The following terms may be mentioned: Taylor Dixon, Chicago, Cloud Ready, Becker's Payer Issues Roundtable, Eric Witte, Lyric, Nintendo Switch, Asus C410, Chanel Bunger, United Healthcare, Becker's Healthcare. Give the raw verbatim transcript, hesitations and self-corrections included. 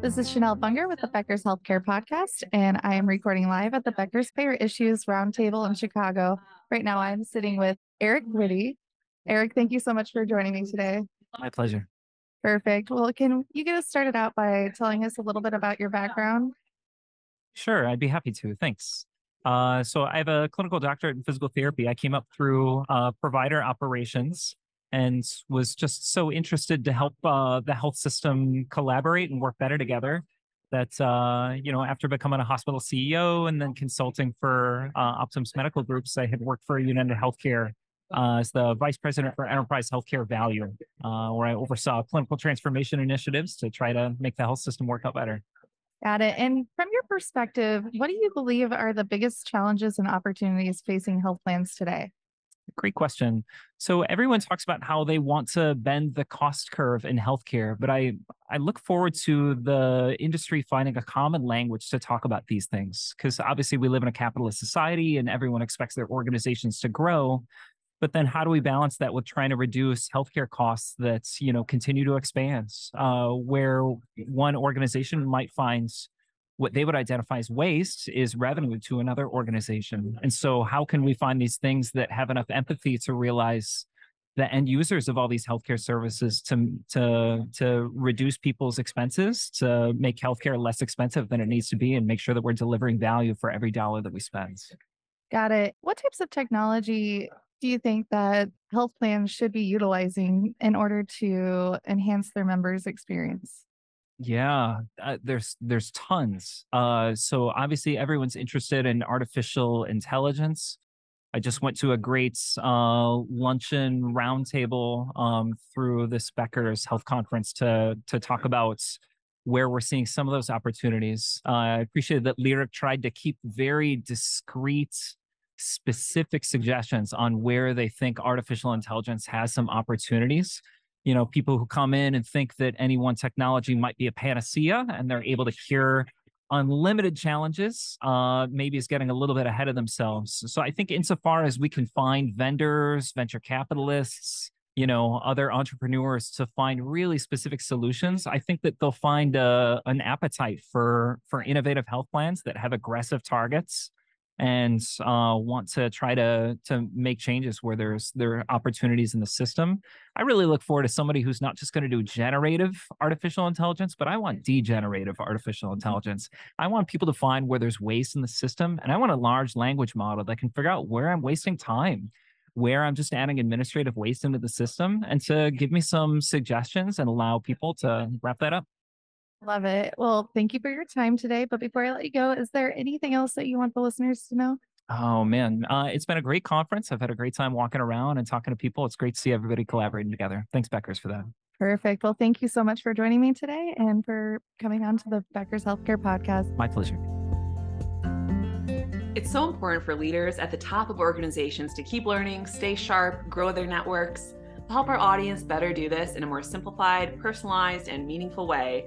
This is Chanel Bunger with the Becker's Healthcare Podcast, and I am recording live at the Becker's Payer Issues Roundtable in Chicago. Right now, I'm sitting with Eric Witte. Eric, thank you so much for joining me today. My pleasure. Perfect. Well, can you get us started out by telling us a little bit about your background? Sure, I'd be happy to. Thanks. Uh, so I have a clinical doctorate in physical therapy. I came up through uh, provider operations and was just so interested to help uh, the health system collaborate and work better together that, uh, you know, after becoming a hospital C E O and then consulting for uh, Optum's medical groups, I had worked for United Healthcare uh, as the vice president for enterprise healthcare value, uh, where I oversaw clinical transformation initiatives to try to make the health system work out better. Got it. And from your perspective, what do you believe are the biggest challenges and opportunities facing health plans today? Great question. So everyone talks about how they want to bend the cost curve in healthcare, but I, I look forward to the industry finding a common language to talk about these things, because obviously we live in a capitalist society and everyone expects their organizations to grow. But then how do we balance that with trying to reduce healthcare costs that, you know, continue to expand, uh, where one organization might find what they would identify as waste is revenue to another organization. And so how can we find these things that have enough empathy to realize the end users of all these healthcare services to, to, to reduce people's expenses, to make healthcare less expensive than it needs to be, and make sure that we're delivering value for every dollar that we spend. Got it. What types of technology do you think that health plans should be utilizing in order to enhance their members' experience? Yeah, uh, there's there's tons. Uh, so obviously everyone's interested in artificial intelligence. I just went to a great uh, luncheon roundtable um, through this Becker's Health Conference to to talk about where we're seeing some of those opportunities. Uh, I appreciated that Lyric tried to keep very discreet, specific suggestions on where they think artificial intelligence has some opportunities. You know, people who come in and think that any one technology might be a panacea and they're able to cure unlimited challenges, uh, maybe is getting a little bit ahead of themselves. So I think insofar as we can find vendors, venture capitalists, you know, other entrepreneurs to find really specific solutions, I think that they'll find uh, an appetite for, for innovative health plans that have aggressive targets and uh, want to try to to make changes where there's there are opportunities in the system. I really look forward to somebody who's not just going to do generative artificial intelligence, but I want degenerative artificial intelligence. I want people to find where there's waste in the system, and I want a large language model that can figure out where I'm wasting time, where I'm just adding administrative waste into the system, and to give me some suggestions and allow people to wrap that up. Love it. Well, thank you for your time today. But before I let you go, is there anything else that you want the listeners to know? Oh, man. Uh, it's been a great conference. I've had a great time walking around and talking to people. It's great to see everybody collaborating together. Thanks, Becker's, for that. Perfect. Well, thank you so much for joining me today and for coming on to the Becker's Healthcare Podcast. My pleasure. It's so important for leaders at the top of organizations to keep learning, stay sharp, grow their networks. To help our audience better do this in a more simplified, personalized, and meaningful way,